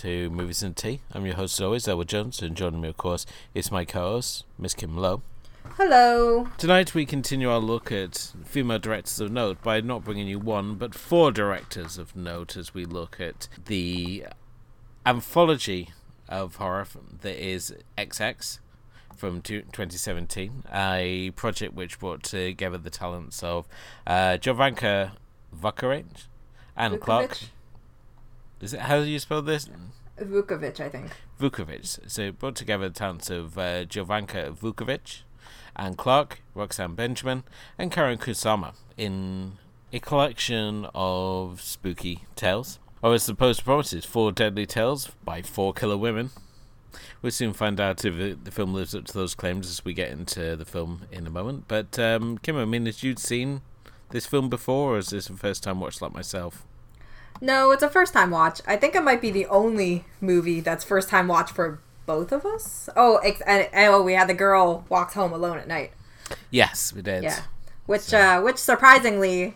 to Movies and Tea. I'm your host as always, Elwood Jones, and joining me of course is my co-host, Miss Kim Lowe. Hello. Tonight we continue our look at female directors of note by not bringing you one, but four directors of note as we look at the anthology of horror that is XX from 2017, a project which brought together the talents of Jovanka Vukovic, Anne Clark. Is it, how do you spell this? Vukovic, I think. Vukovic. So brought together the talents of Jovanka Vukovic, Anne Clark, Roxanne Benjamin, and Karen Kusama in a collection of spooky tales, or as the poster promises, four deadly tales by four killer women. We'll soon find out if the film lives up to those claims as we get into the film in a moment. But Kim, I mean, as you'd seen this film before, or is this the first time watch like myself? No, it's a first time watch. I think it might be the only movie that's first time watch for both of us. Oh, we had the girl walked home alone at night. Yes, we did. Yeah, which surprisingly,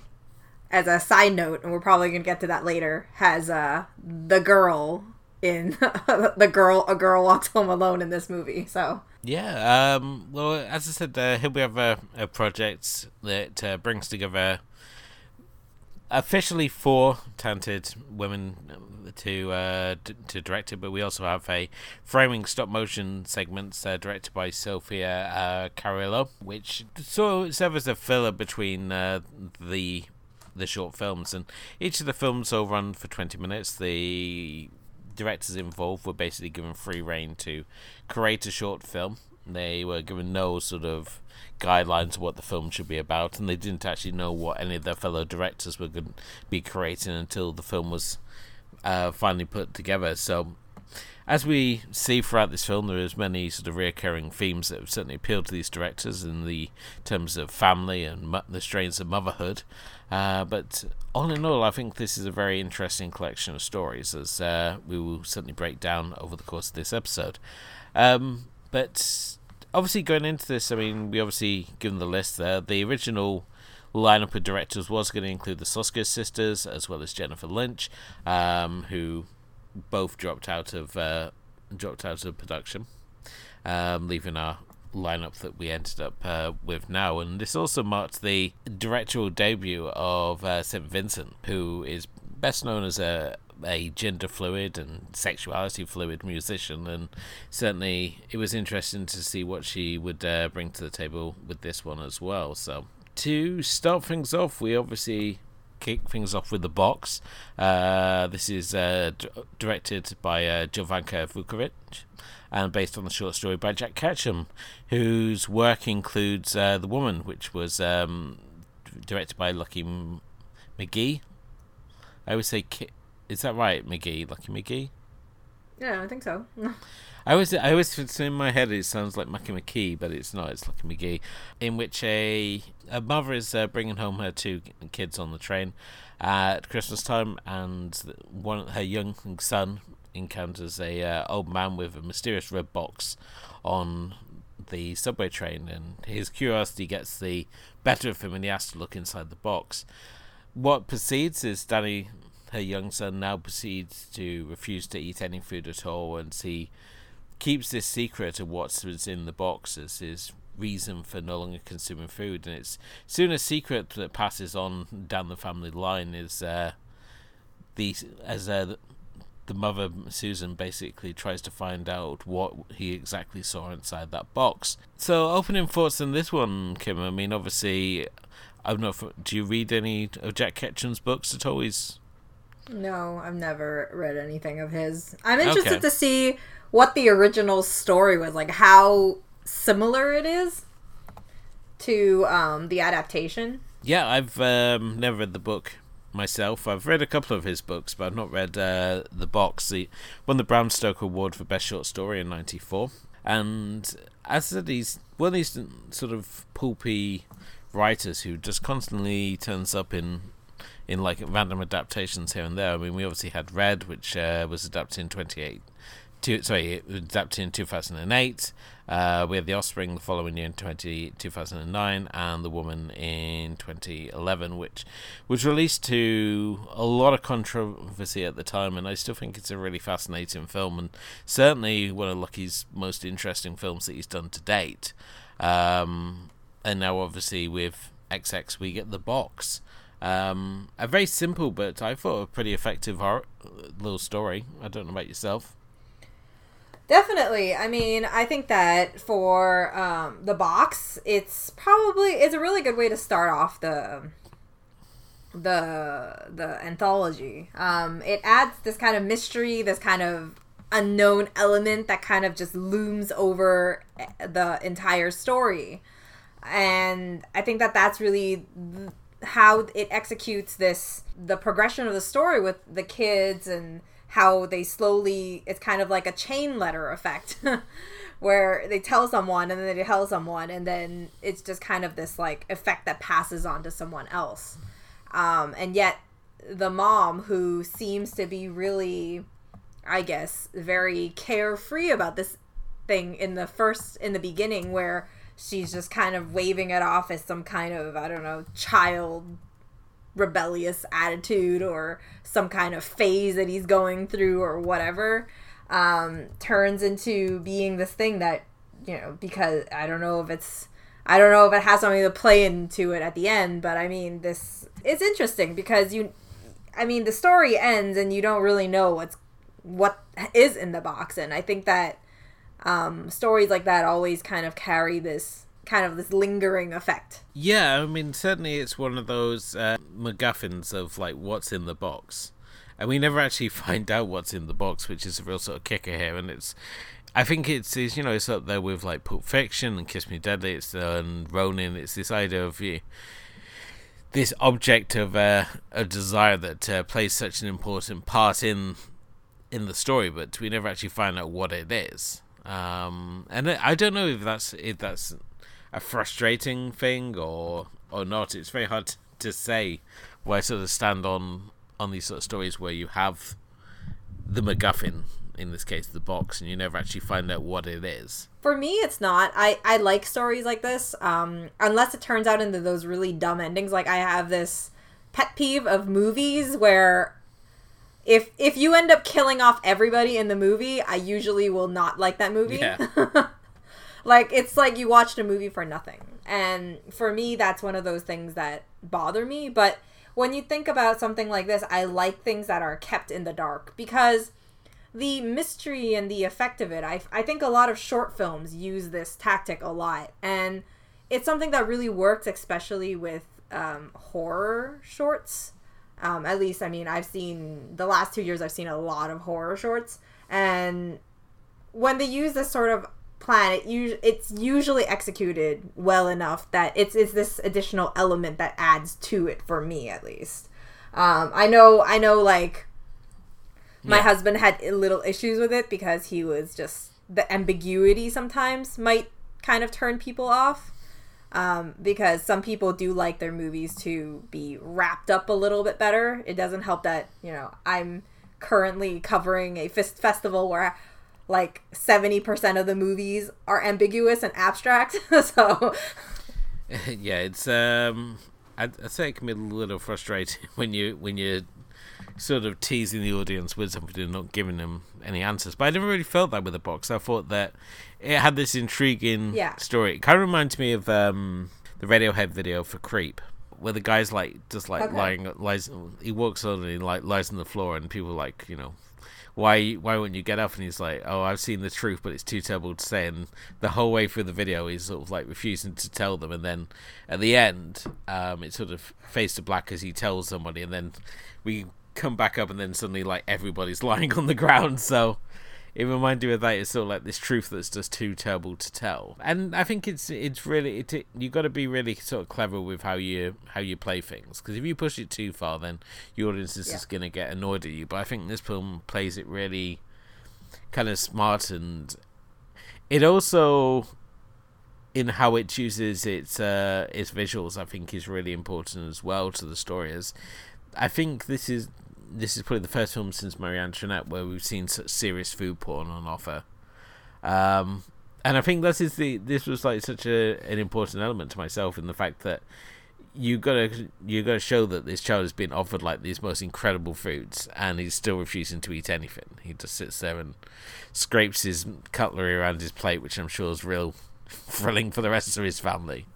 as a side note, and we're probably gonna get to that later, has the girl in a girl walks home alone in this movie. So. Yeah. Well, as I said, here we have a project that brings together officially four talented women to direct it, but we also have a framing stop motion segments directed by Sophia Carillo, which sort of serves as a filler between the short films, and each of the films will run for 20 minutes. The directors involved were basically given free rein to create a short film. They were given no sort of guidelines of what the film should be about, and they didn't actually know what any of their fellow directors were going to be creating until the film was finally put together. So, as we see throughout this film, there is many sort of reoccurring themes that have certainly appealed to these directors in the terms of family and the strains of motherhood. But all in all, I think this is a very interesting collection of stories, as we will certainly break down over the course of this episode. But obviously going into this, I mean, we obviously, given the list there, the original lineup of directors was going to include the Soska sisters, as well as Jennifer Lynch, who both dropped out of production, leaving our lineup that we ended up with now. And this also marked the directorial debut of St. Vincent, who is best known as a gender fluid and sexuality fluid musician, and certainly it was interesting to see what she would bring to the table with this one as well. So to start things off, we obviously kick things off with The Box. This is directed by Jovanka Vukovic and based on the short story by Jack Ketchum, whose work includes The Woman, which was directed by Lucky McKee. I always say is that right, McKee? Lucky McKee? Yeah, I think so. I always in my head it sounds like Mucky McKee, but it's not. It's Lucky McKee, in which a mother is bringing home her two kids on the train at Christmas time, and her young son encounters a old man with a mysterious red box on the subway train, and his curiosity gets the better of him, and he has to look inside the box. What proceeds is Danny, her young son, now proceeds to refuse to eat any food at all, and he keeps this secret of what's in the box as his reason for no longer consuming food. And it's soon a secret that passes on down the family line as the mother, Susan, basically tries to find out what he exactly saw inside that box. So opening thoughts on this one, Kim. I mean, obviously, I don't know, do you read any of Jack Ketchum's books at all? No, I've never read anything of his. I'm interested to see what the original story was, like how similar it is to the adaptation. Yeah, I've never read the book myself. I've read a couple of his books, but I've not read The Box. He won the Bram Stoker Award for Best Short Story in 1994. And as I said, he's one of these sort of pulpy writers who just constantly turns up in like random adaptations here and there. I mean, we obviously had Red, which was adapted in 2018 it was adapted in 2008. We had The Offspring the following year in 2009, and The Woman in 2011, which was released to a lot of controversy at the time, and I still think it's a really fascinating film, and certainly one of Lucky's most interesting films that he's done to date. And now, obviously, with XX, we get The Box. A very simple, but I thought a pretty effective little story. I don't know about yourself. Definitely. I mean, I think that for The Box, it's a really good way to start off the anthology. It adds this kind of mystery, this kind of unknown element that kind of just looms over the entire story. And I think that that's really how it executes the progression of the story with the kids and how they slowly, it's kind of like a chain letter effect where they tell someone and then they tell someone and then it's just kind of this like effect that passes on to someone else. And yet the mom, who seems to be really, I guess, very carefree about this thing in the beginning, where she's just kind of waving it off as some kind of, I don't know, child rebellious attitude or some kind of phase that he's going through or whatever, turns into being this thing that, you know, because I don't know if it has something to play into it at the end, but I mean, it's interesting because the story ends and you don't really know what is in the box. And I think that stories like that always kind of carry this kind of this lingering effect. Yeah, I mean, certainly it's one of those MacGuffins of like what's in the box, and we never actually find out what's in the box, which is a real sort of kicker here. And I think it's you know, it's up there with like Pulp Fiction and Kiss Me Deadly, and Ronin. It's this idea of this object of a desire that plays such an important part in the story, but we never actually find out what it is. And I don't know if that's a frustrating thing or not. It's very hard to say where I sort of stand on these sort of stories where you have the MacGuffin, in this case the box, and you never actually find out what it is. For me, it's not. I like stories like this, unless it turns out into those really dumb endings. Like, I have this pet peeve of movies where if you end up killing off everybody in the movie, I usually will not like that movie. Yeah. Like, it's like you watched a movie for nothing. And for me, that's one of those things that bother me. But when you think about something like this, I like things that are kept in the dark, because the mystery and the effect of it, I think a lot of short films use this tactic a lot. And it's something that really works, especially with horror shorts. At least, I mean, the last 2 years, I've seen a lot of horror shorts. And when they use this sort of plan, it's usually executed well enough that it's this additional element that adds to it, for me at least. I know like my husband had little issues with it, because he was just, the ambiguity sometimes might kind of turn people off, because some people do like their movies to be wrapped up a little bit better. It doesn't help that, you know, I'm currently covering a festival where like 70% of the movies are ambiguous and abstract. So yeah, it's I'd say it can be a little frustrating when you're sort of teasing the audience with something and not giving them any answers. But I never really felt that with The Box. I thought that it had this intriguing story. It kind of reminds me of the Radiohead video for Creep, where the guy's like just like lying, he walks on and he like lies on the floor, and people like, you know, Why wouldn't you get up? And he's like, oh, I've seen the truth, but it's too terrible to say. And the whole way through the video, he's sort of like refusing to tell them. And then at the end, it's sort of fades to black as he tells somebody. And then we come back up, and then suddenly like everybody's lying on the ground. So it reminded me of that. It's sort of like this truth that's just too terrible to tell. And I think it's really you got to be really sort of clever with how you play things, because if you push it too far, then your audience is just going to get annoyed at you. But I think this film plays it really kind of smart, and it also, in how it chooses its visuals, I think is really important as well to the story. I think this is this is probably the first film since Marie Antoinette where we've seen such serious food porn on offer. And I think this was like such an important element to myself, in the fact that you gotta show that this child has been offered like these most incredible foods, and he's still refusing to eat anything. He just sits there and scrapes his cutlery around his plate, which I'm sure is real thrilling for the rest of his family.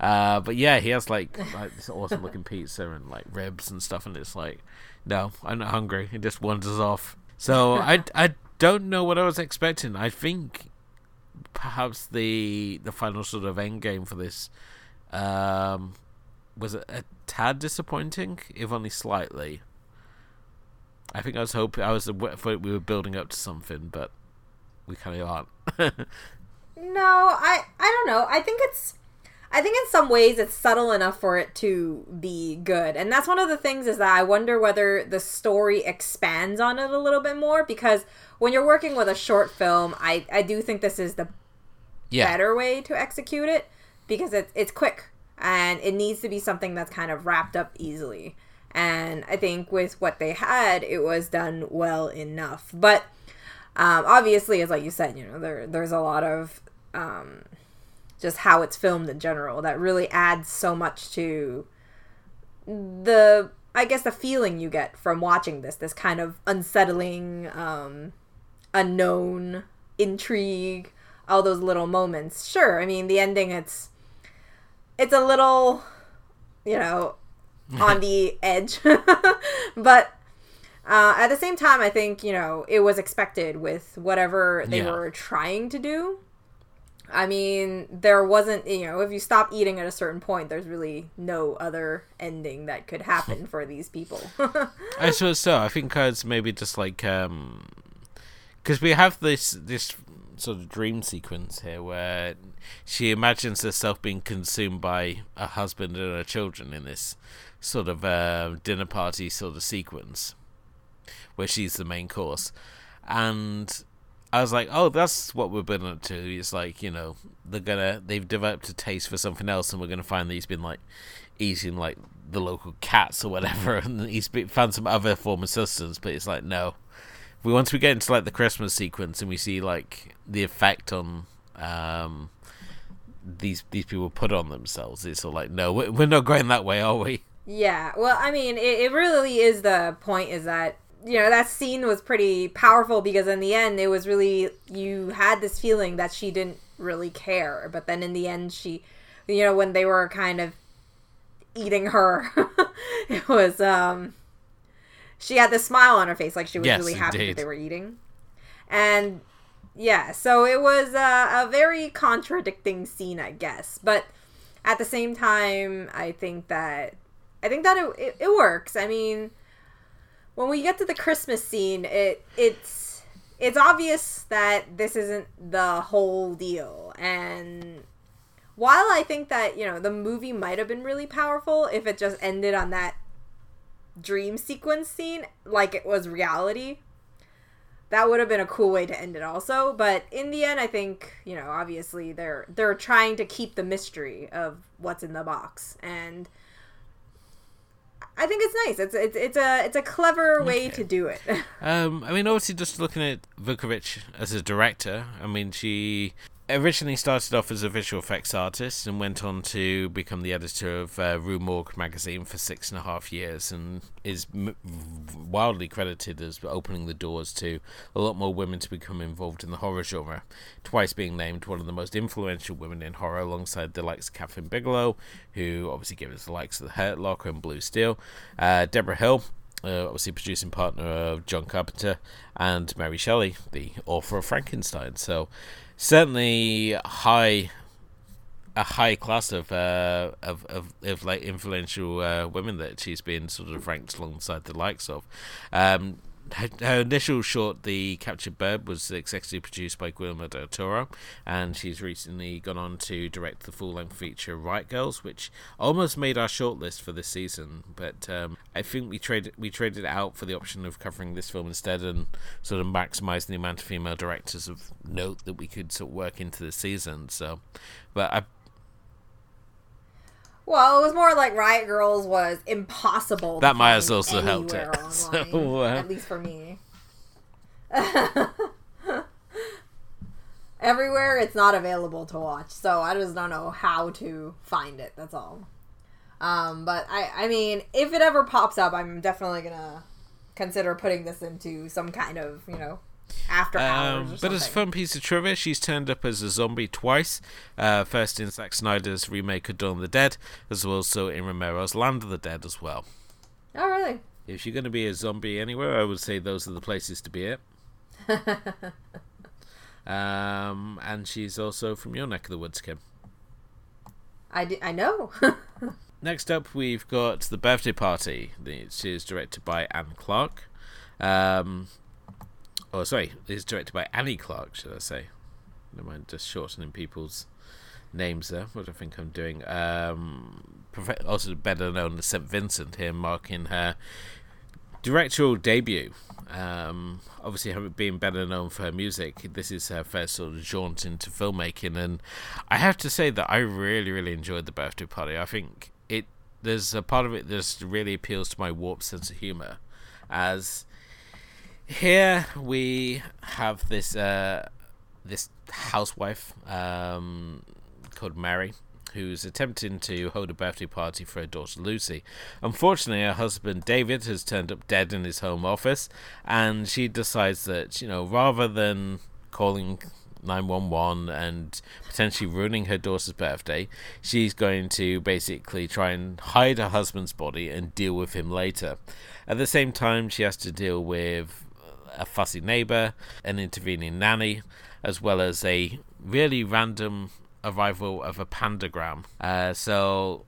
But yeah, he has like this awesome looking pizza and like ribs and stuff, and it's like, no, I'm not hungry. It just wanders off. So I don't know what I was expecting. I think perhaps the final sort of end game for this was a tad disappointing, if only slightly. I think I was hoping we were building up to something, but we kind of aren't. No, I don't know. I think in some ways it's subtle enough for it to be good. And that's one of the things, is that I wonder whether the story expands on it a little bit more, because when you're working with a short film, I do think this is the better way to execute it, because it's quick and it needs to be something that's kind of wrapped up easily. And I think with what they had, it was done well enough. But obviously, as like you said, you know, there's a lot of... just how it's filmed in general that really adds so much to the feeling you get from watching this kind of unsettling, unknown intrigue, all those little moments. Sure, I mean, the ending, it's a little, you know, on the edge, but at the same time, I think, you know, it was expected with whatever they were trying to do. I mean, there wasn't, you know, if you stop eating at a certain point, there's really no other ending that could happen for these people. I suppose so. I think it's maybe just like, because we have this sort of dream sequence here where she imagines herself being consumed by a husband and her children in this sort of dinner party sort of sequence where she's the main course. And I was like, oh, that's what we've been up to. It's like, you know, they've developed a taste for something else, and we're gonna find that he's been like eating like the local cats or whatever, and he's found some other form of sustenance. But it's like, no, once we get into like the Christmas sequence and we see like the effect on these people put on themselves, it's all like, no, we're not going that way, are we? Yeah. Well, I mean, it really is the point, is that, you know, that scene was pretty powerful, because in the end, it was really, you had this feeling that she didn't really care. But then in the end, she, you know, when they were kind of eating her, it was, she had this smile on her face, like she was really happy that they were eating. And yeah, so it was a very contradicting scene, I guess. But at the same time, I think that it works. I mean, when we get to the Christmas scene, it's obvious that this isn't the whole deal. And while I think that, you know, the movie might have been really powerful if it just ended on that dream sequence scene, like it was reality, that would have been a cool way to end it also. But in the end, I think, you know, obviously they're trying to keep the mystery of what's in the box, and I think it's nice. It's a clever way to do it. I mean, obviously, just looking at Vukovic as a director, I mean, she originally started off as a visual effects artist and went on to become the editor of Rue Morgue magazine for 6.5 years, and is wildly credited as opening the doors to a lot more women to become involved in the horror genre, twice being named one of the most influential women in horror, alongside the likes of Catherine Bigelow, who obviously gave us the likes of The Hurt Locker and Blue Steel, Deborah Hill, obviously producing partner of John Carpenter, and Mary Shelley, the author of Frankenstein. So certainly a high class of like influential women that she's been sort of ranked alongside the likes of. Her initial short, The Captured Bird, was executively produced by Guillermo del Toro, and she's recently gone on to direct the full-length feature Riot Girls, which almost made our shortlist for this season, but I think we traded it out for the option of covering this film instead, and sort of maximising the amount of female directors of note that we could sort of work into this season. So, but I Well, it was more like Riot Girls was impossible. That might have also helped it. So, at least for me. Everywhere it's not available to watch, so I just don't know how to find it. That's all. But I mean, if it ever pops up, I'm definitely gonna consider putting this into some kind of, you know, after hours or something. But as a fun piece of trivia, she's turned up as a zombie twice, first in Zack Snyder's remake of Dawn of the Dead, as well as in Romero's Land of the Dead as well. Oh, really? If you're going to be a zombie anywhere, I would say those are the places to be it. And she's also from your neck of the woods, Kim. I know. Next up, we've got The Birthday Party. It's directed by Annie Clark, should I say. Never mind, just shortening people's names there, what I think I'm doing. Also better known as St. Vincent here, marking her directorial debut. Obviously, being better known for her music, this is her first sort of jaunt into filmmaking, and I have to say that I really, really enjoyed The Birthday Party. I think there's a part of it that really appeals to my warped sense of humour, as here we have this this housewife called Mary, who's attempting to hold a birthday party for her daughter Lucy. Unfortunately, her husband David has turned up dead in his home office, and she decides that, you know, rather than calling 911 and potentially ruining her daughter's birthday, she's going to basically try and hide her husband's body and deal with him later. At the same time, she has to deal with a fussy neighbour, an intervening nanny, as well as a really random arrival of a pandagram. So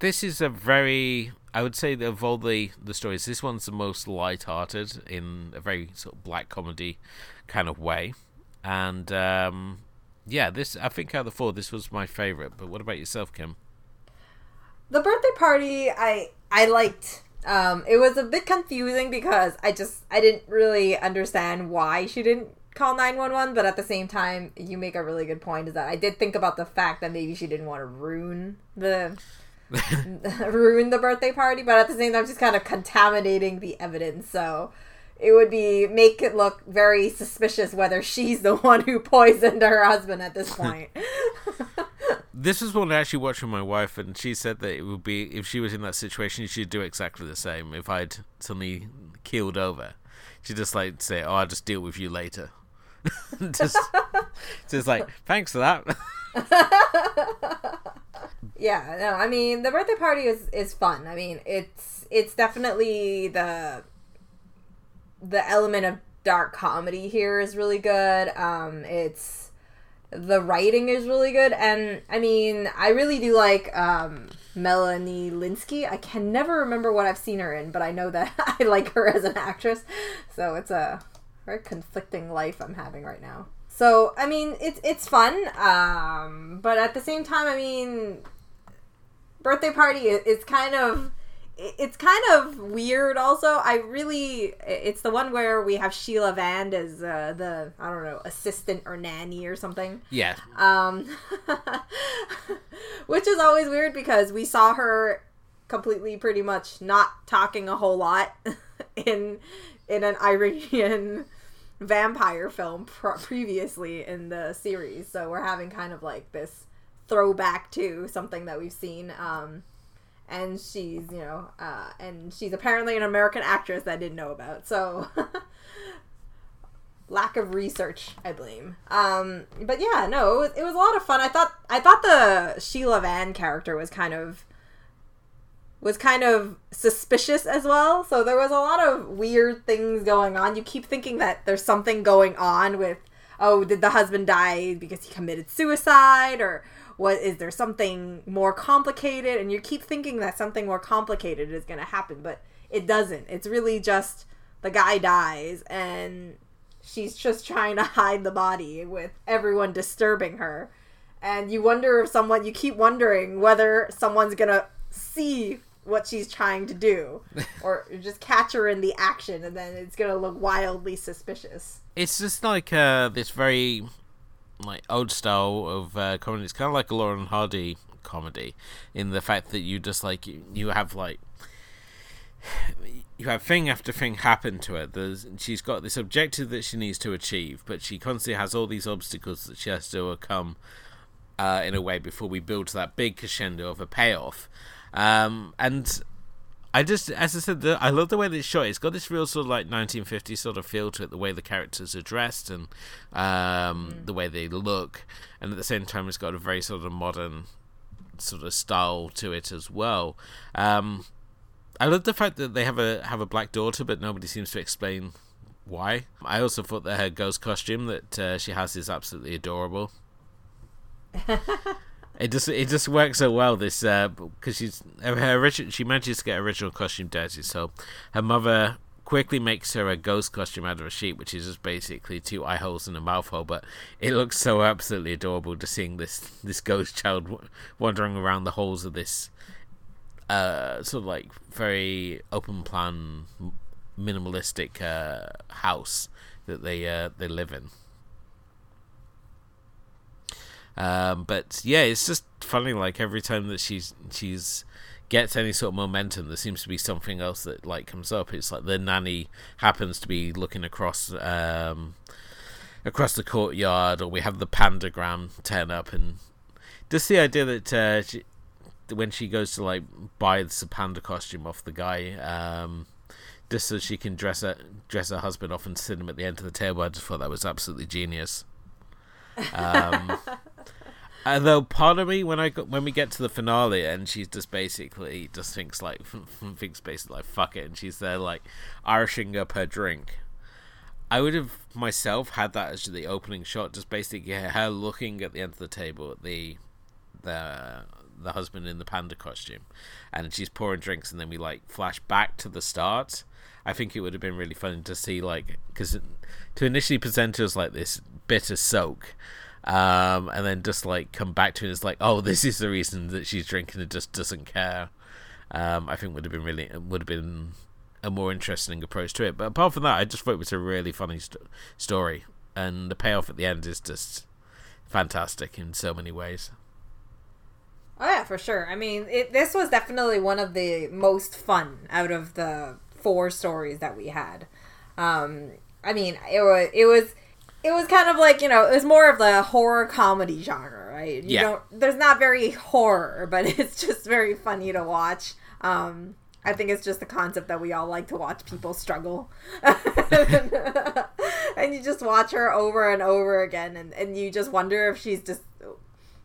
this is a very, I would say that of all the stories, this one's the most light-hearted in a very sort of black comedy kind of way. And this, I think out of the four, this was my favourite. But what about yourself, Kim? The Birthday Party, I liked. It was a bit confusing because I didn't really understand why she didn't call 911. But at the same time, you make a really good point, is that I did think about the fact that maybe she didn't want to ruin the birthday party. But at the same time, just kind of contaminating the evidence. So it would make it look very suspicious whether she's the one who poisoned her husband at this point. This is one I actually watched with my wife, and she said that it would be, if she was in that situation, she'd do exactly the same. If I'd suddenly keeled over, she'd just like say, "Oh, I'll just deal with you later." just like, thanks for that. Yeah, no, I mean, The Birthday Party is fun. I mean, it's definitely the element of dark comedy here is really good. It's the writing is really good, and I mean, I really do like Melanie Linsky. I can never remember what I've seen her in, but I know that I like her as an actress. So it's a very conflicting life I'm having right now. So I mean, it's fun, but at the same time, I mean, Birthday Party is kind of, it's kind of weird also. It's the one where we have Sheila Vand as the, I don't know, assistant or nanny or something. Yeah. Which is always weird because we saw her completely pretty much not talking a whole lot in an Iranian vampire film previously in the series. So we're having kind of like this throwback to something that we've seen. And she's, you know, and she's apparently an American actress that I didn't know about. So, lack of research, I blame. But yeah, no, it was a lot of fun. I thought the Sheila Vand character was kind of suspicious as well. So there was a lot of weird things going on. You keep thinking that there's something going on with, oh, did the husband die because he committed suicide, or what, is there something more complicated? And you keep thinking that something more complicated is going to happen, but it doesn't. It's really just the guy dies and she's just trying to hide the body with everyone disturbing her. And you wonder if you keep wondering whether someone's going to see what she's trying to do or just catch her in the action, and then it's going to look wildly suspicious. It's just like this very, like, old style of comedy. It's kind of like a Laurel and Hardy comedy, in the fact that you just you have thing after thing happen to her. She's got this objective that she needs to achieve, but she constantly has all these obstacles that she has to overcome in a way before we build to that big crescendo of a payoff. And I just, as I said, I love the way that it's shot. It's got this real sort of 1950s sort of feel to it, the way the characters are dressed and the way they look. And at the same time, it's got a very sort of modern sort of style to it as well. I love the fact that they have a black daughter, but nobody seems to explain why. I also thought that her ghost costume that she has is absolutely adorable. It just works so well. This because she manages to get her original costume dirty, so her mother quickly makes her a ghost costume out of a sheet, which is just basically two eye holes and a mouth hole. But it looks so absolutely adorable, just seeing this ghost child wandering around the halls of this. Sort of like very open plan, minimalistic house that they live in. But yeah, it's just funny. Like every time that she's gets any sort of momentum, there seems to be something else that like comes up. It's like the nanny happens to be looking across the courtyard, or we have the pandagram turn up, and just the idea that when she goes to like buy the panda costume off the guy, just so she can dress her husband off and sit him at the end of the table, I just thought that was absolutely genius. Although part of me, when we get to the finale and she just thinks fuck it, and she's there like irishing up her drink, I would have myself had that as the opening shot, just basically her looking at the end of the table at the husband in the panda costume, and she's pouring drinks, and then we like flash back to the start. I think it would have been really fun to see, like, because to initially present it as like this bitter soak, and then just like come back to it as like, oh, this is the reason that she's drinking and just doesn't care. I think would have been a more interesting approach to it. But apart from that, I just thought it was a really funny story, and the payoff at the end is just fantastic in so many ways. Oh yeah, for sure. I mean, this was definitely one of the most fun out of the 4 stories that we had. I mean, it was kind of like, it was more of the horror comedy genre, right? There's not very horror, but it's just very funny to watch. I think it's just the concept that we all like to watch people struggle. And you just watch her over and over again, and you just wonder if she's just...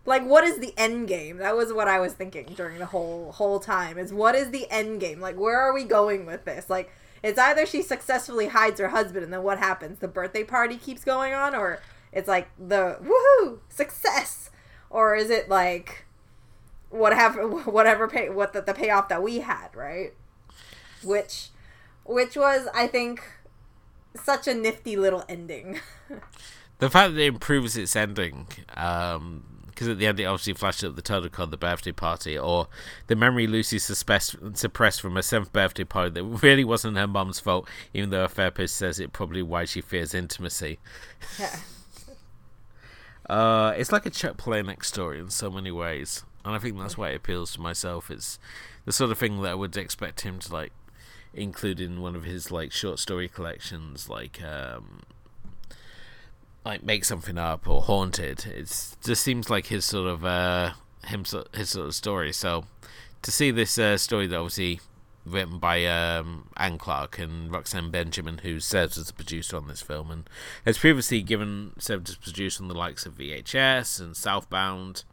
like, what is the end game? That was what I was thinking during the whole time, is what is the end game? Like, where are we going with this? Like, it's either she successfully hides her husband, and then what happens? The birthday party keeps going on, or it's like the woohoo success, or is it like the payoff that we had, right? Which was, I think, such a nifty little ending. The fact that it improves its ending, because at the end it obviously flashed up the title card, The Birthday Party, or the memory Lucy suppressed from her 7th birthday party that really wasn't her mum's fault, even though her therapist says it probably why she fears intimacy. Yeah. It's like a Chuck Palahniuk story in so many ways, and I think that's why it appeals to myself. It's the sort of thing that I would expect him to like include in one of his like short story collections, like Make Something Up or Haunted. It just seems like his sort of story. So to see this story that obviously written by Anne Clark and Roxanne Benjamin, who serves as a producer on this film and has previously served as producer on the likes of VHS and Southbound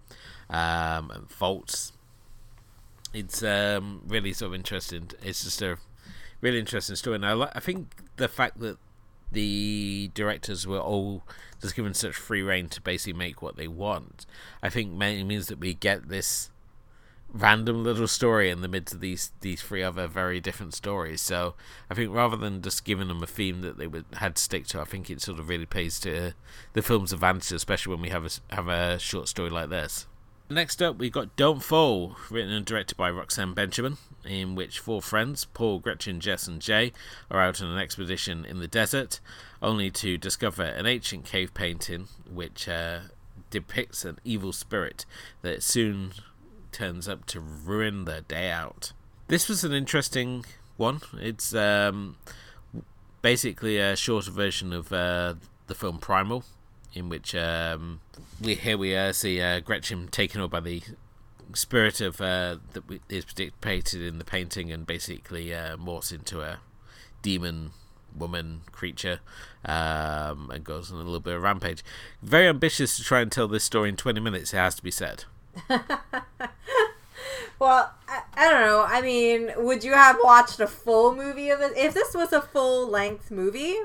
and Faults, it's really sort of interesting. It's just a really interesting story, and I think the fact that the directors were all just given such free rein to basically make what they want, I think mainly means that we get this random little story in the midst of these 3 other very different stories. So I think rather than just giving them a theme that they had to stick to, I think it sort of really plays to the film's advantage, especially when we have a short story like this. Next up, we've got Don't Fall, written and directed by Roxanne Benjamin, in which 4 friends, Paul, Gretchen, Jess and Jay, are out on an expedition in the desert, only to discover an ancient cave painting which depicts an evil spirit that soon turns up to ruin their day out. This was an interesting one. It's basically a shorter version of the film Primal, in which we see Gretchen taken over by the spirit of that is depicted in the painting, and basically morphs into a demon woman creature and goes on a little bit of a rampage. Very ambitious to try and tell this story in 20 minutes, it has to be said. Well, I don't know. I mean, would you have watched a full movie of it? If this was a full-length movie,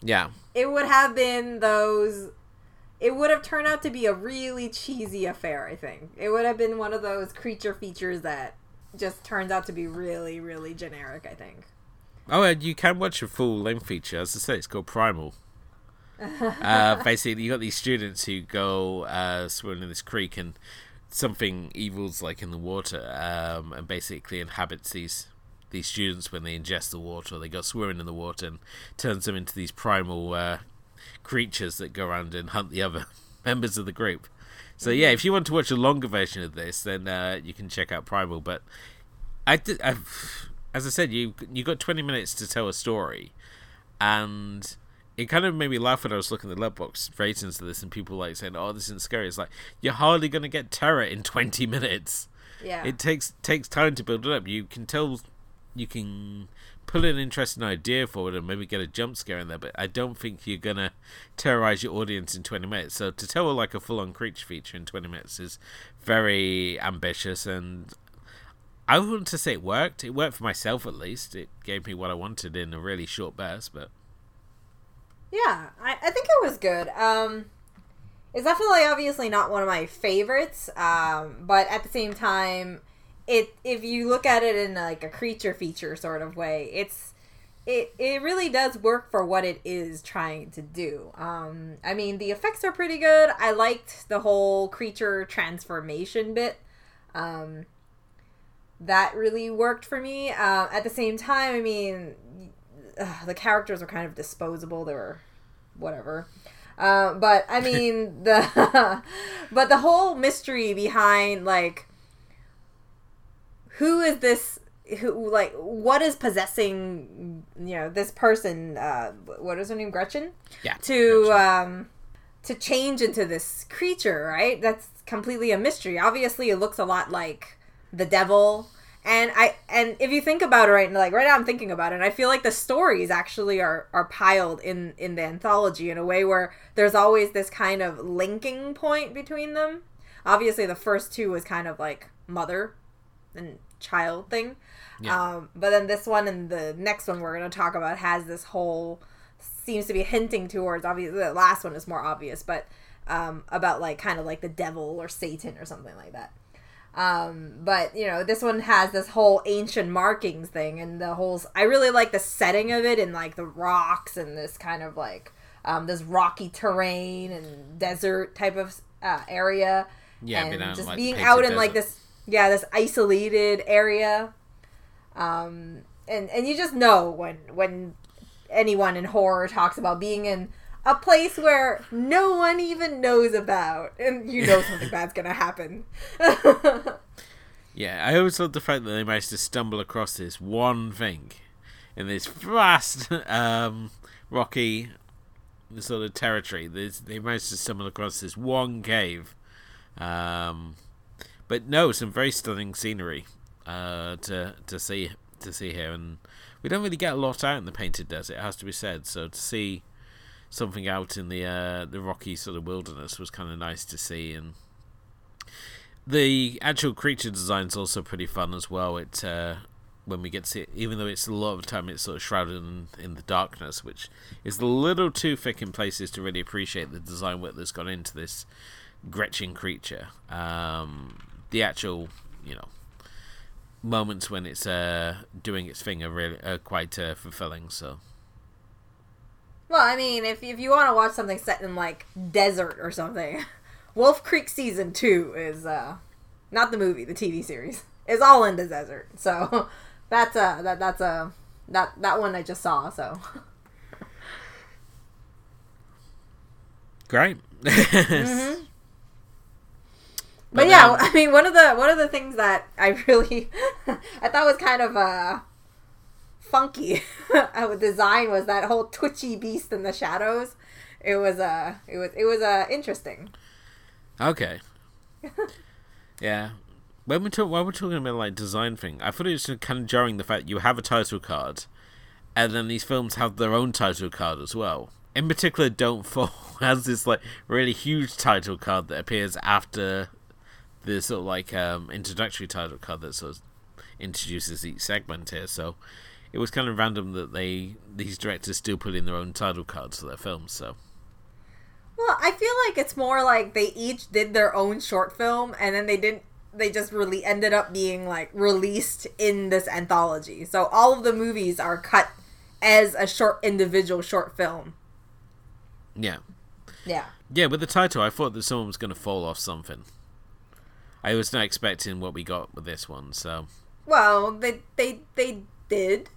yeah, it would have been those... It would have turned out to be a really cheesy affair, I think. It would have been one of those creature features that just turns out to be really, really generic, I think. Oh, and you can watch a full-length feature. As I say, it's called Primal. Basically, you got these students who go swimming in this creek, and something evil's like in the water, and basically inhabits these students when they ingest the water. They go swimming in the water and turns them into these primal creatures that go around and hunt the other members of the group. So yeah, if you want to watch a longer version of this, then you can check out Primal. But as I said, you got 20 minutes to tell a story, and it kind of made me laugh when I was looking at the letterbox ratings of this, and people like saying, "Oh, this isn't scary." It's like, you're hardly going to get terror in 20 minutes. Yeah, it takes time to build it up. You can tell, you can put an interesting idea forward and maybe get a jump scare in there, but I don't think you're going to terrorize your audience in 20 minutes. So to tell like a full-on creature feature in 20 minutes is very ambitious, and I wouldn't say it worked. It worked for myself, at least. It gave me what I wanted in a really short burst, but... Yeah, I think it was good. It's definitely obviously not one of my favorites, but at the same time, if you look at it in like a creature feature sort of way, it really does work for what it is trying to do. I mean, the effects are pretty good. I liked the whole creature transformation bit. That really worked for me. At the same time, I mean... the characters were kind of disposable. They were whatever. But I mean, but the whole mystery behind, like, who is this, who, like, what is possessing, you know, this person, what is her name? Gretchen? Yeah. To change into this creature, right? That's completely a mystery. Obviously it looks a lot like the devil. And if you think about it right now I'm thinking about it, and I feel like the stories actually are piled in the anthology in a way where there's always this kind of linking point between them. Obviously the first two was kind of like mother and child thing. Yeah. But then this one and the next one we're going to talk about has this whole, seems to be hinting towards, obviously the last one is more obvious, but about like kind of like the devil or Satan or something like that. But, you know, this one has this whole ancient markings thing, and the whole, I really like the setting of it, and like the rocks and this kind of like, this rocky terrain and desert type of, area. Yeah. And being out in this isolated area. And you just know when anyone in horror talks about being in a place where no one even knows about, and you know something bad's going to happen. Yeah, I always loved the fact that they managed to stumble across this one thing in this vast, rocky sort of territory. They managed to stumble across this one cave. But no, some very stunning scenery to see here. And we don't really get a lot out in the painted desert, it has to be said. So to see... something out in the rocky sort of wilderness was kind of nice to see, and the actual creature design's also pretty fun as well. It when we get to see it, even though it's a lot of time it's sort of shrouded in the darkness, which is a little too thick in places to really appreciate the design work that's gone into this Gretchen creature. The actual, you know, moments when it's doing its thing are really quite fulfilling. So. Well, I mean, if you want to watch something set in, like, desert or something, Wolf Creek Season 2 is, not the movie, the TV series, is all in the desert. So, that's that one I just saw, so. Great. Mm-hmm. But yeah, I mean, one of the things that I really I thought was kind of funky with design was that whole twitchy beast in the shadows. It was interesting. Okay. Yeah. When we're talking about like design thing, I thought it was kind of jarring the fact you have a title card, and then these films have their own title card as well. In particular, Don't Fall has this like really huge title card that appears after the sort of like introductory title card that sort of introduces each segment here. So it was kind of random that these directors still put in their own title cards for their films. So. Well, I feel like it's more like they each did their own short film, and then they just really ended up being like released in this anthology. So all of the movies are cut as a individual short film. Yeah. Yeah. Yeah, with the title, I thought that someone was going to fall off something. I was not expecting what we got with this one, so... Well, they did. Did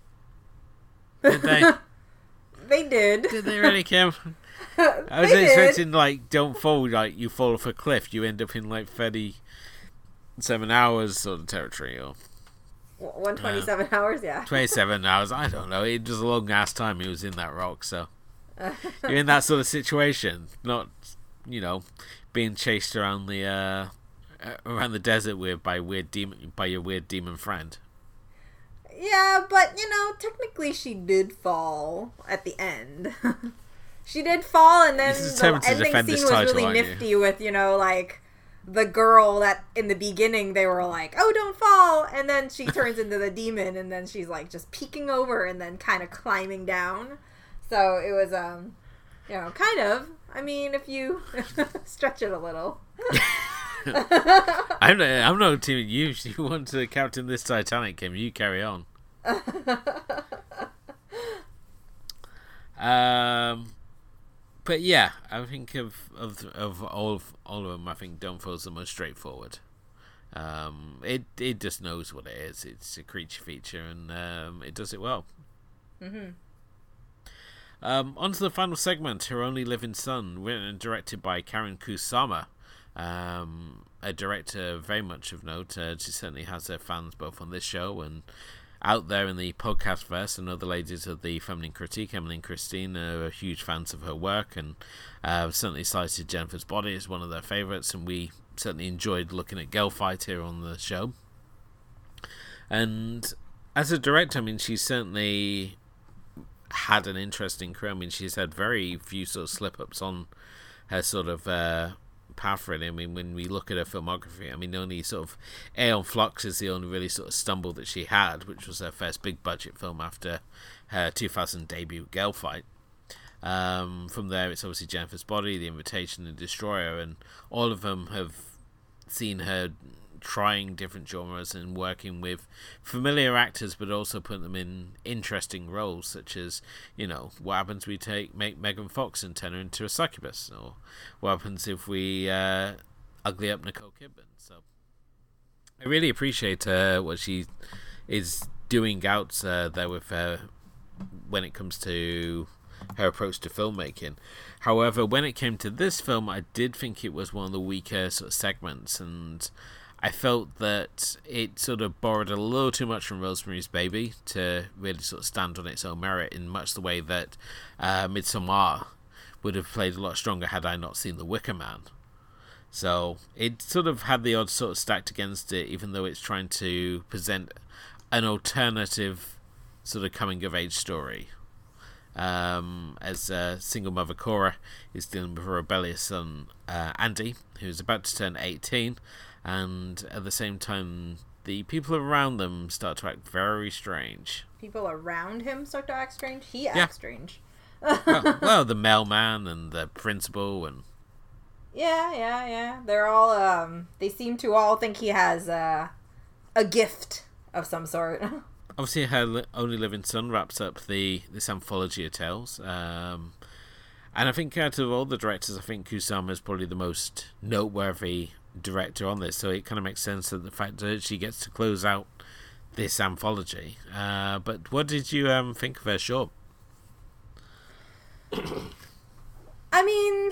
they? They did. Did they really, Kim? I was expecting, like, Don't Fall, like, you fall off a cliff, you end up in, like, 37 hours sort of territory, or... 127 hours, yeah. 27 hours, I don't know. It was a long-ass time he was in that rock, so... You're in that sort of situation, not, you know, being chased around the desert by your weird demon friend. Yeah, but you know, technically she did fall at the end. She did fall, and then the ending scene was really nifty with, you know, like the girl that in the beginning they were like, "Oh, don't fall," and then she turns into the demon, and then she's like just peeking over and then kind of climbing down. So it was, you know, kind of. I mean, if you stretch it a little. I'm not teaming you. You want to captain this Titanic, Kim? You carry on. But yeah, I think of all of them, I think Don't Fall's the most straightforward. It just knows what it is. It's a creature feature, and it does it well. Mm-hmm. On to the final segment, Her Only Living Son, written and directed by Karen Kusama, a director very much of note. She certainly has her fans both on this show and out there in the podcast verse, and other ladies of the Feminine Critique, Emily and Christine, are huge fans of her work, and certainly cited Jennifer's Body as one of their favourites, and we certainly enjoyed looking at Girl Fight here on the show. And as a director, I mean, she certainly... had an interesting career. I mean, she's had very few sort of slip-ups on her sort of path, really. I mean, when we look at her filmography, I mean, only sort of Aeon Flux is the only really sort of stumble that she had, which was her first big-budget film after her 2000 debut, Girl Fight. From there, it's obviously Jennifer's Body, The Invitation, and Destroyer, and all of them have seen her trying different genres and working with familiar actors, but also putting them in interesting roles, such as, you know, what happens if we make Megan Fox and turn her into a succubus, or what happens if we ugly up Nicole Kidman. So I really appreciate what she is doing out there with her when it comes to her approach to filmmaking. However, when it came to this film, I did think it was one of the weaker sort of segments, and I felt that it sort of borrowed a little too much from Rosemary's Baby to really sort of stand on its own merit, in much the way that Midsommar would have played a lot stronger had I not seen The Wicker Man. So it sort of had the odds sort of stacked against it, even though it's trying to present an alternative sort of coming-of-age story. As a single mother, Cora is dealing with her rebellious son, Andy, who's about to turn 18, and at the same time the people around them start to act very strange. He acts strange. well, the mailman and the principal and... Yeah. They're all, they seem to all think he has a gift of some sort. Obviously, Her Only Living Son wraps up this anthology of tales. And I think out of all the directors, I think Kusama is probably the most noteworthy director on this, so it kind of makes sense that the fact that she gets to close out this anthology. But what did you think of her short? I mean,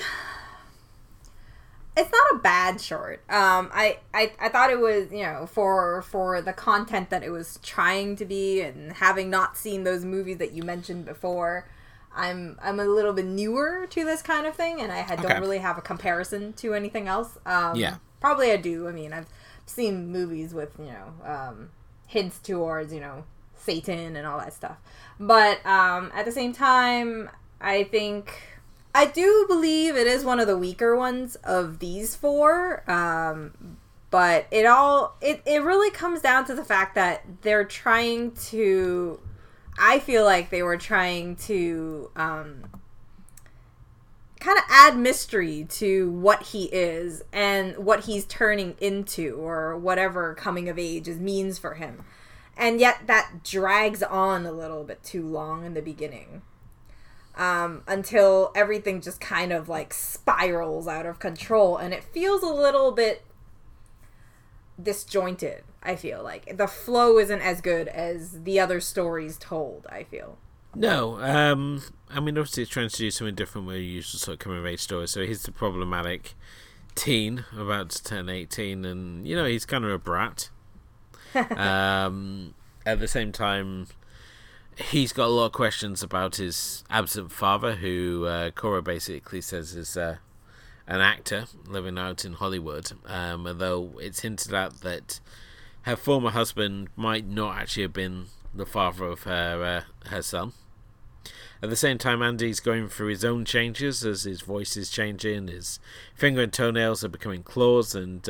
It's not a bad short. I thought it was, you know, for the content that it was trying to be, and having not seen those movies that you mentioned before, I'm a little bit newer to this kind of thing, and don't really have a comparison to anything else. Probably I do. I mean, I've seen movies with, you know, hints towards, you know, Satan and all that stuff. But at the same time, I think I do believe it is one of the weaker ones of these four, but it really comes down to the fact that they're trying to, I feel like they were trying to kind of add mystery to what he is and what he's turning into, or whatever coming of age means for him. And yet that drags on a little bit too long in the beginning. Until everything just kind of like spirals out of control, and it feels a little bit disjointed. I feel like the flow isn't as good as the other stories told, I feel. No, I mean, obviously it's trying to do something different with usual sort of coming of age stories. So he's the problematic teen about to turn 18, and you know, he's kind of a brat. At the same time, he's got a lot of questions about his absent father, who Cora basically says is an actor living out in Hollywood, although it's hinted at that her former husband might not actually have been the father of her son. At the same time, Andy's going through his own changes as his voice is changing, his finger and toenails are becoming claws, and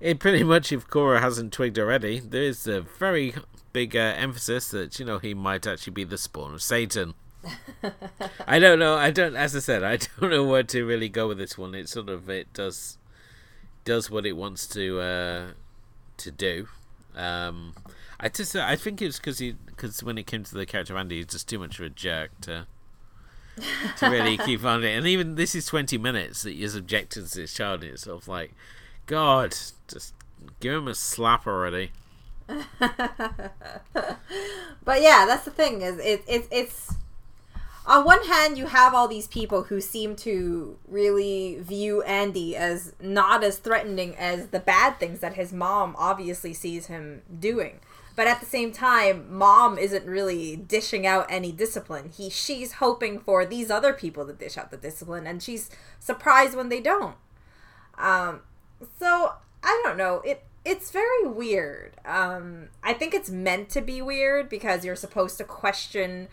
it pretty much, if Cora hasn't twigged already, there is a very big emphasis that, you know, he might actually be the spawn of Satan. I don't know. As I said, I don't know where to really go with this one. It sort of, it does what it wants to do. I think it's because when it came to the character of Andy, he's just too much of a jerk to really keep on it. And even this is 20 minutes that you're subjected to this child, and it's sort of like, God, just give him a slap already. But yeah, that's the thing, is it's on one hand you have all these people who seem to really view Andy as not as threatening as the bad things that his mom obviously sees him doing, but at the same time, mom isn't really dishing out any discipline. She's hoping for these other people to dish out the discipline, and she's surprised when they don't. So I don't know, It's very weird. I think it's meant to be weird because you're supposed to question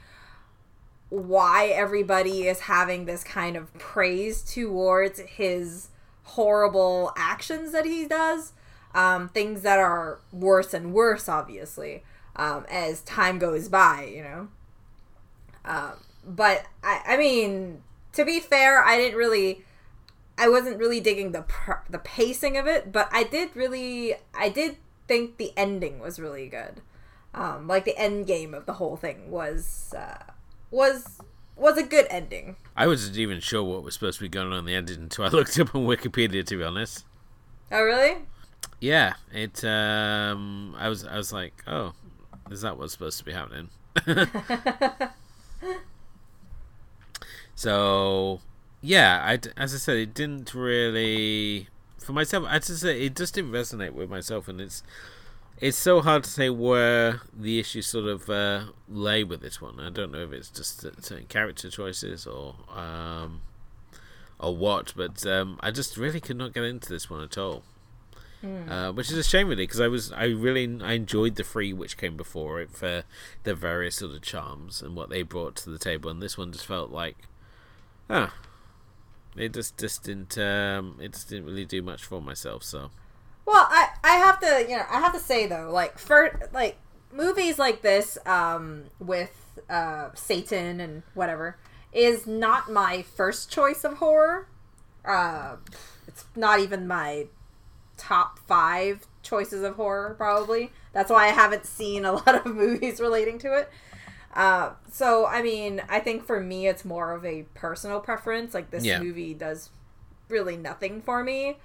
why everybody is having this kind of praise towards his horrible actions that he does. Things that are worse and worse, obviously, as time goes by, you know. But, I mean, to be fair, I wasn't really digging the pacing of it, but I did think the ending was really good. Like the end game of the whole thing was a good ending. I wasn't even sure what was supposed to be going on in the ending until I looked up on Wikipedia, to be honest. Oh really? Yeah. It I was like, oh, is that what's supposed to be happening? So. Yeah, as I said, it didn't really, for myself, I just say it just didn't resonate with myself, and it's so hard to say where the issue sort of lay with this one. I don't know if it's just certain character choices or what, but I just really could not get into this one at all, which is a shame really, because I enjoyed the three which came before it for their various sort of charms and what they brought to the table, and this one just felt like, it just didn't. It just didn't really do much for myself. So, well, I have to say though, like for like movies like this, with Satan and whatever, is not my first choice of horror. It's not even my top 5 choices of horror. Probably that's why I haven't seen a lot of movies relating to it. So, I mean, I think for me, it's more of a personal preference. Like, this movie does really nothing for me.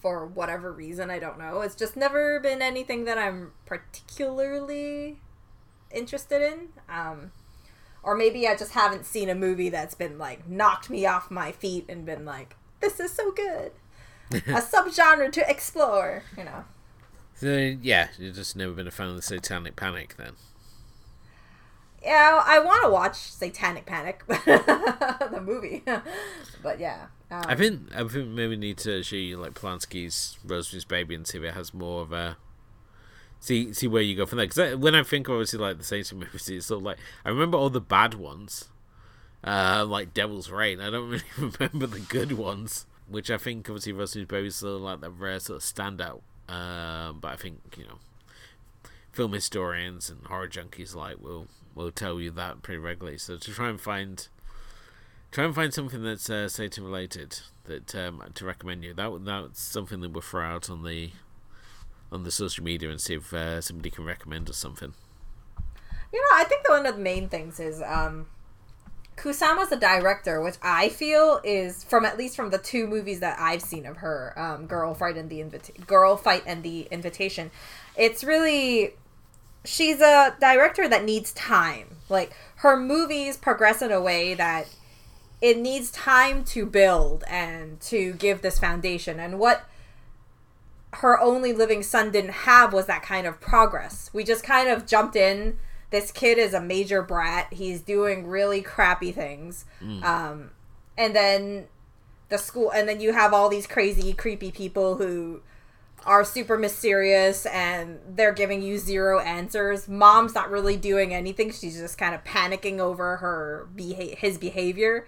For whatever reason, I don't know. It's just never been anything that I'm particularly interested in. Or maybe I just haven't seen a movie that's been, like, knocked me off my feet and been like, this is so good. A subgenre to explore, you know. So, yeah, you've just never been a fan of the Satanic Panic, then. Yeah, I want to watch Satanic Panic, the movie. But, yeah. I think maybe we need to show you, like, Polanski's Rosemary's Baby and see if it has more of a... See where you go from there. Because when I think, obviously, like, the Satan movies, it's sort of like... I remember all the bad ones, like Devil's Reign. I don't really remember the good ones, which I think, obviously, Rosemary's Baby is sort of like the rare sort of standout. But I think, you know, film historians and horror junkies, like, will tell you that pretty regularly. So to try and find something that's Satan related that to recommend you. That's something that we'll throw out on the social media and see if somebody can recommend us something. You know, I think one of the main things is Kusama's a director, which I feel is at least from the two movies that I've seen of her, Girl Fight and the Invitation. It's really, she's a director that needs time. Like, her movies progress in a way that it needs time to build and to give this foundation. And what Her Only Living Son didn't have was that kind of progress. We just kind of jumped in. This kid is a major brat. He's doing really crappy things. And then the school... And then you have all these crazy, creepy people who are super mysterious and they're giving you zero answers. Mom's not really doing anything. She's just kind of panicking over his behavior.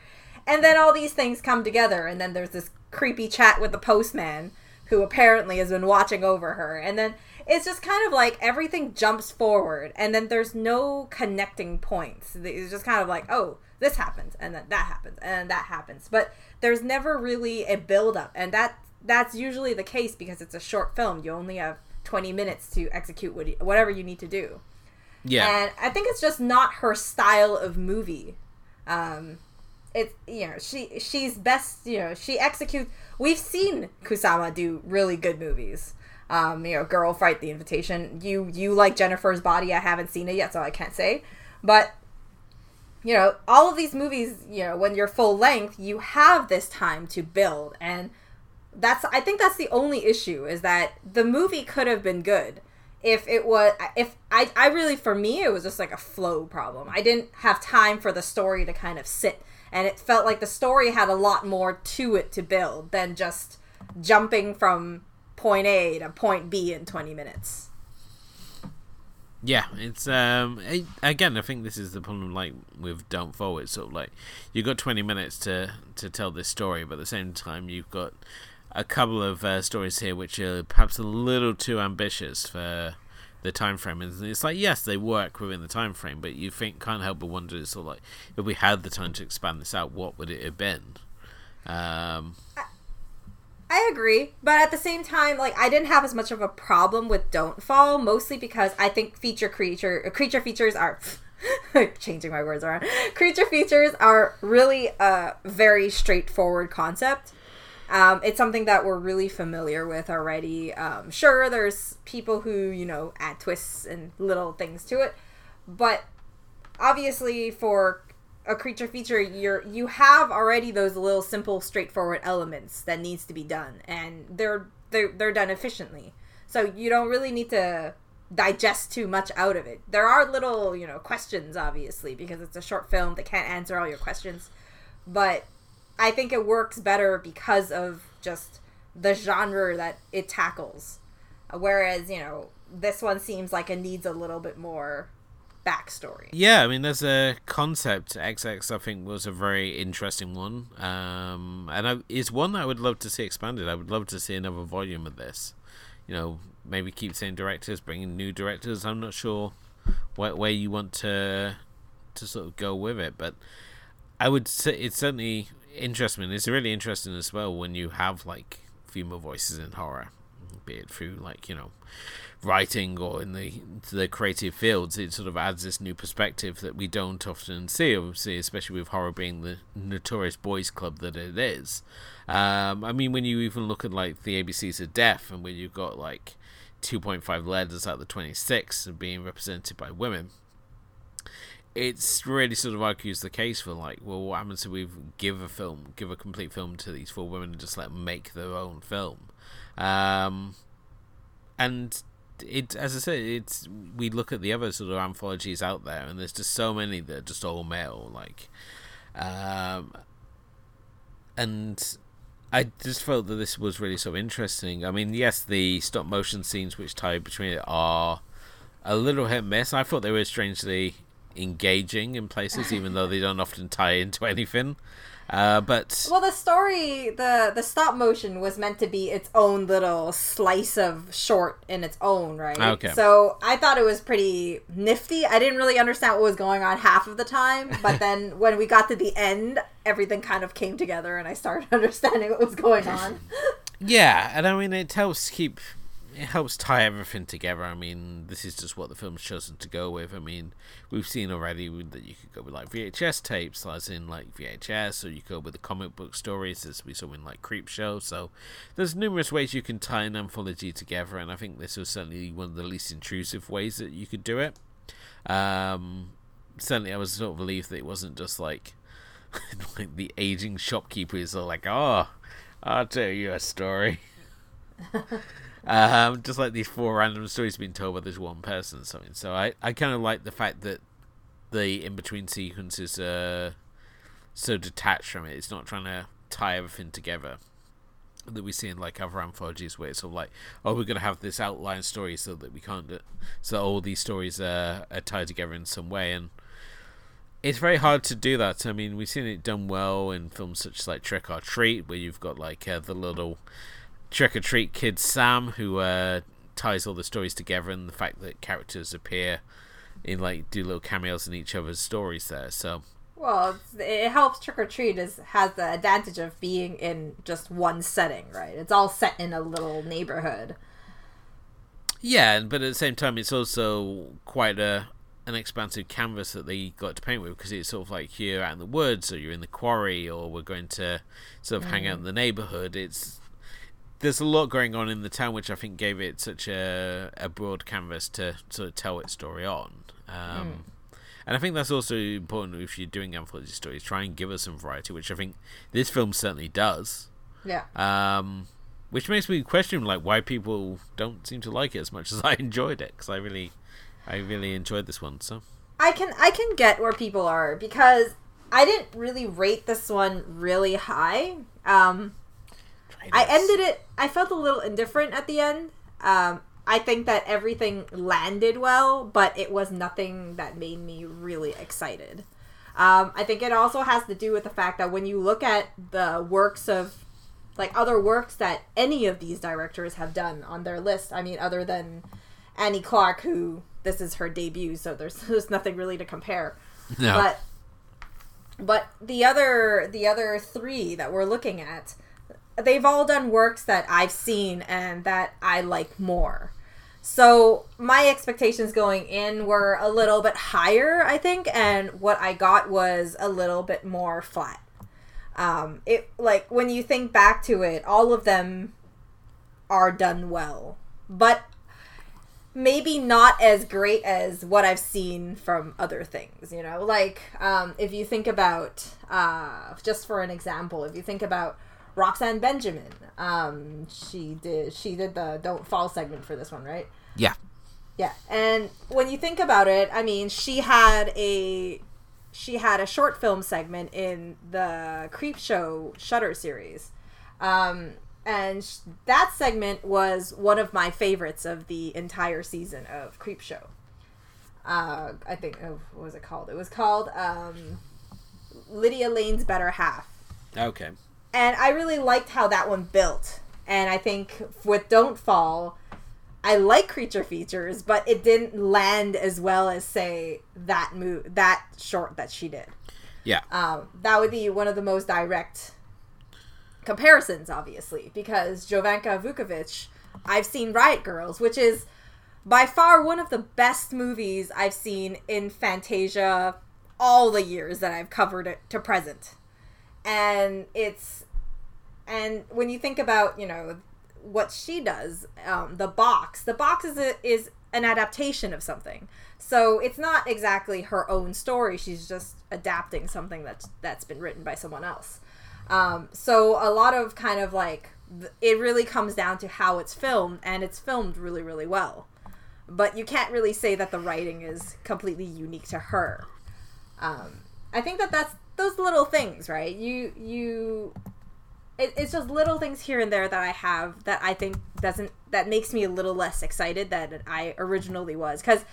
And then all these things come together. And then there's this creepy chat with the postman who apparently has been watching over her. And then... It's just kind of like everything jumps forward and then there's no connecting points. It's just kind of like, oh, this happens and then that happens and then that happens. But there's never really a build-up, and that's usually the case because it's a short film. You only have 20 minutes to execute whatever you need to do. Yeah. And I think it's just not her style of movie. It's, you know, she's best, you know, she executes. We've seen Kusama do really good movies. You know, Girl Fight, The Invitation. You like Jennifer's Body. I haven't seen it yet, so I can't say. But, you know, all of these movies, you know, when you're full length, you have this time to build. And I think that's the only issue, is that the movie could have been good if it was just like a flow problem. I didn't have time for the story to kind of sit. And it felt like the story had a lot more to it to build than just jumping from point A to point B in 20 minutes. Yeah, it's again, I think this is the problem, like, with Don't Fall. It's sort of like you've got 20 minutes to tell this story, but at the same time you've got a couple of stories here which are perhaps a little too ambitious for the time frame. And it's like, yes, they work within the time frame, but you think, can't help but wonder, it's sort of like, if we had the time to expand this out, what would it have been? I agree, but at the same time, like, I didn't have as much of a problem with Don't Fall, mostly because I think creature features are changing my words around. Creature features are really a very straightforward concept. It's something that we're really familiar with already. Sure, there's people who, you know, add twists and little things to it, but obviously for a creature feature, you have already those little simple, straightforward elements that needs to be done, and they're done efficiently. So you don't really need to digest too much out of it. There are little, you know, questions, obviously, because it's a short film. They can't answer all your questions, but I think it works better because of just the genre that it tackles. Whereas, you know, this one seems like it needs a little bit more backstory. Yeah, I mean, there's a concept, XX, I think, was a very interesting one, and it's one that I would love to see expanded. I would love to see another volume of this. You know, maybe keep saying directors, bring in new directors. I'm not sure where you want to sort of go with it, but I would say it's certainly interesting. It's really interesting as well when you have, like, female voices in horror, be it through, like, you know, writing or in the creative fields. It sort of adds this new perspective that we don't often see, obviously, especially with horror being the notorious boys club that it is. I mean, when you even look at, like, the ABCs of Death, and when you've got, like, 2.5 letters out of the 26 being represented by women, it's really sort of argues the case for, like, well, what happens if we give a complete film to these four women and just let them make their own film? And it, as I said, it's, we look at the other sort of anthologies out there, and there's just so many that are just all male, like, and I just felt that this was really sort of interesting. I mean, yes, the stop motion scenes which tie between it are a little hit and miss. I thought they were strangely engaging in places, even though they don't often tie into anything. But well, the story, the stop motion was meant to be its own little slice of short in its own, right? Okay. So I thought it was pretty nifty. I didn't really understand what was going on half of the time, but then when we got to the end, everything kind of came together and I started understanding what was going on. Yeah, and I mean, it helps tie everything together. I mean, this is just what the film's chosen to go with. I mean, we've seen already that you could go with, like, VHS tapes, as in, like, VHS, or you could go with the comic book stories, as we saw in, like, Creepshow. So there's numerous ways you can tie an anthology together, and I think this was certainly one of the least intrusive ways that you could do it. Certainly, I was sort of relieved that it wasn't just, like, like the aging shopkeepers are like, oh, I'll tell you a story. Just like these four random stories being told by this one person or something. So I kind of like the fact that the in-between sequences are so detached from it. It's not trying to tie everything together that we see in, like, other anthologies where it's sort of like, oh, we're going to have this outline story so that we can't do it. So all these stories are tied together in some way, and it's very hard to do that. I mean, we've seen it done well in films such as, like, Trick or Treat, where you've got, like, the little Trick or Treat kid Sam, who ties all the stories together, and the fact that characters appear in, like, do little cameos in each other's stories there. So, well, it helps. Trick or Treat has the advantage of being in just one setting, right? It's all set in a little neighborhood. Yeah, but at the same time, it's also quite an expansive canvas that they got to paint with, because it's sort of like you're out in the woods, or you're in the quarry, or we're going to sort of hang out in the neighborhood. There's a lot going on in the town, which I think gave it such a broad canvas to sort of tell its story on. And I think that's also important if you're doing anthology stories. Try and give us some variety, which I think this film certainly does. Yeah. Which makes me question, like, why people don't seem to like it as much as I enjoyed it, because I really enjoyed this one. So I can get where people are, because I didn't really rate this one really high. I ended it, I felt a little indifferent at the end. I think that everything landed well, but it was nothing that made me really excited. I think it also has to do with the fact that when you look at the works of, like, other works that any of these directors have done on their list, I mean, other than Anne Clark, who this is her debut, so there's nothing really to compare. No. But the other three that we're looking at, they've all done works that I've seen and that I like more. So my expectations going in were a little bit higher, I think, and what I got was a little bit more flat. It, like, when you think back to it, all of them are done well, but maybe not as great as what I've seen from other things, you know? Like, if you think about, just for an example, if you think about Roxanne Benjamin, she did the Don't Fall segment for this one, right? Yeah. Yeah. And when you think about it, I mean, she had a short film segment in the Creepshow Shudder series. And that segment was one of my favorites of the entire season of Creepshow. I think, what was it called? It was called Lydia Lane's Better Half. Okay. And I really liked how that one built. And I think with Don't Fall, I like creature features, but it didn't land as well as, say, that short that she did. Yeah. That would be one of the most direct comparisons, obviously, because Jovanka Vukovic, I've seen Riot Girls, which is by far one of the best movies I've seen in Fantasia all the years that I've covered it to present. And when you think about, you know, what she does, the box is an adaptation of something. So it's not exactly her own story. She's just adapting something that's been written by someone else. So a lot of kind of like, it really comes down to how it's filmed, and it's filmed really, really well. But you can't really say that the writing is completely unique to her. I think that's those little things, right? It's just little things here and there that I have that I think that makes me a little less excited than I originally was. Because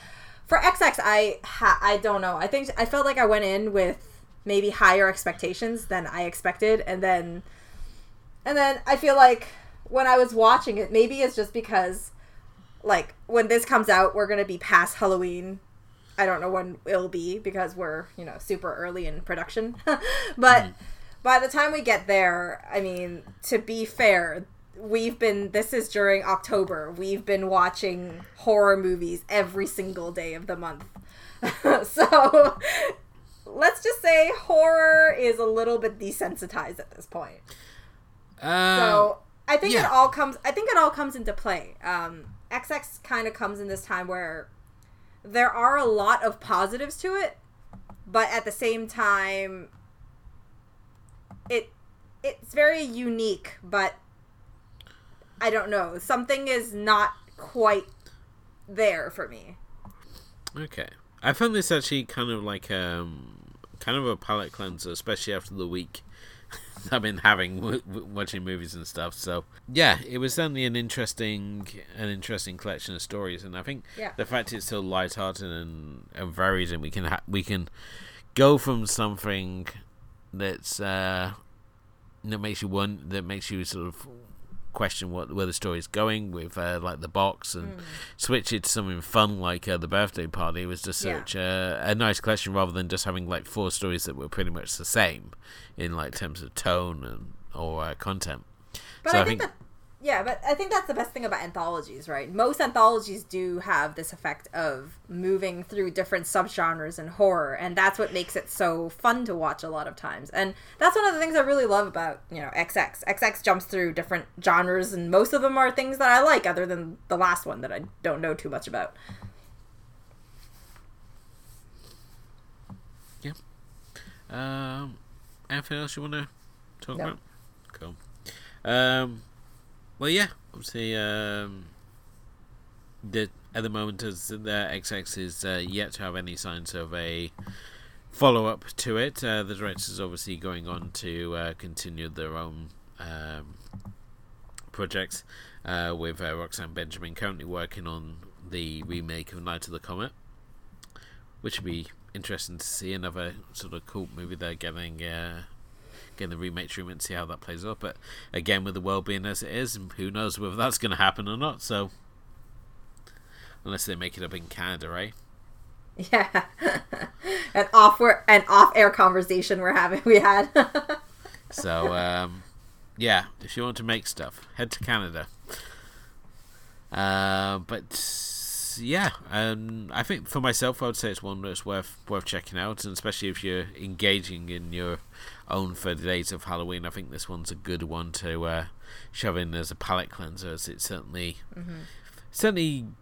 for XX, I don't know. I think I felt like I went in with maybe higher expectations than I expected, and then I feel like when I was watching it, maybe it's just because, like, when this comes out, we're gonna be past Halloween. I don't know when it'll be because we're, you know, super early in production. But by the time we get there, I mean, to be fair, this is during October. We've been watching horror movies every single day of the month. So let's just say horror is a little bit desensitized at this point. So I think it all comes into play. XX kind of comes in this time where there are a lot of positives to it, but at the same time, it's very unique, but I don't know. Something is not quite there for me. Okay. I found this actually kind of like kind of a palate cleanser, especially after the week I've been having watching movies and stuff. So yeah, it was certainly an interesting collection of stories, and I think the fact it's so lighthearted and varied, and we can go from something that's that makes you sort of question where the story's going with like The Box, and switch it to something fun like The Birthday Party. It was just such a nice collection, rather than just having like four stories that were pretty much the same in like terms of tone and or content. But so I think that's the best thing about anthologies, right? Most anthologies do have this effect of moving through different subgenres in horror, and that's what makes it so fun to watch a lot of times. And that's one of the things I really love about, you know, XX. XX jumps through different genres, and most of them are things that I like, other than the last one that I don't know too much about. Yeah. Anything else you want to talk about? Cool. Well, yeah, obviously, at the moment, as the XX is yet to have any signs of a follow-up to it, the director's obviously going on to continue their own projects, with Roxanne Benjamin currently working on the remake of Night of the Comet, which would be interesting to see, another sort of cult movie they're getting the remake treatment, see how that plays up. But again, with the world being as it is, and who knows whether that's going to happen or not. So unless they make it up in Canada, right? Yeah. an off-air conversation we had. So yeah, if you want to make stuff, head to Canada. I think for myself, I would say it's one that's worth checking out, and especially if you're engaging in your own 30 days of Halloween. I think this one's a good one to shove in as a palate cleanser, as it certainly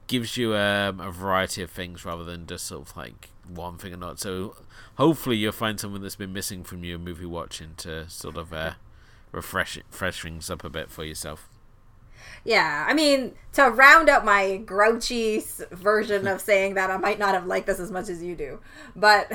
gives you a variety of things rather than just sort of like one thing or not. So hopefully you'll find something that's been missing from your movie watching to sort of refresh things up a bit for yourself. Yeah, I mean, to round up my grouchy version of saying that I might not have liked this as much as you do, but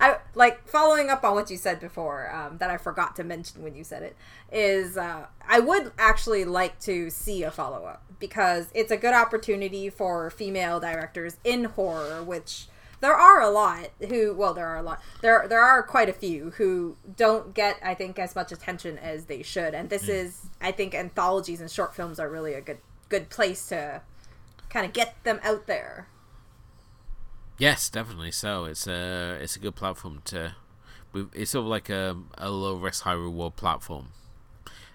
I like following up on what you said before, that I forgot to mention when you said it, is I would actually like to see a follow-up, because it's a good opportunity for female directors in horror, which there are quite a few who don't get, I think, as much attention as they should. And this is, I think, anthologies and short films are really a good place to kind of get them out there. Yes, definitely. So it's a good platform to, it's sort of like a low risk, high reward platform.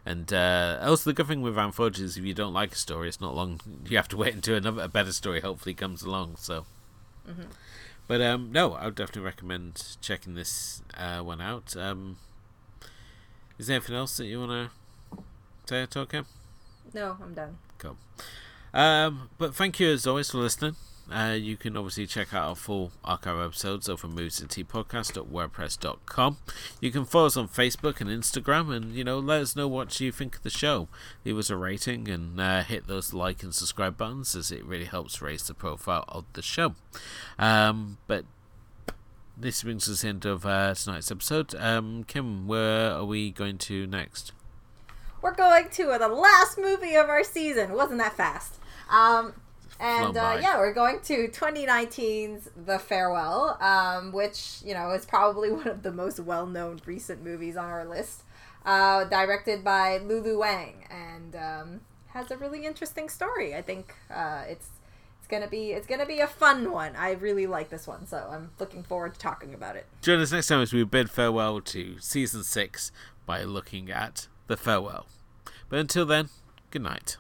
And also the good thing with anthologies is if you don't like a story, it's not long. You have to wait until a better story hopefully comes along. So. Mm-hmm. But no, I would definitely recommend checking this one out. Is there anything else that you want to say or talk about? No, I'm done. Cool. But thank you as always for listening. You can obviously check out our full archive episodes over movesinteapodcast.wordpress.com. You can follow us on Facebook and Instagram, and let us know what you think of the show. Leave us a rating and hit those like and subscribe buttons, as it really helps raise the profile of the show. But this brings us into tonight's episode. Kim, where are we going to next? We're going to the last movie of our season. Wasn't that fast? We're going to 2019's The Farewell, which, is probably one of the most well-known recent movies on our list. Directed by Lulu Wang, and has a really interesting story. I think it's gonna be a fun one. I really like this one, so I'm looking forward to talking about it. Join us next time as we bid farewell to Season 6 by looking at The Farewell. But until then, good night.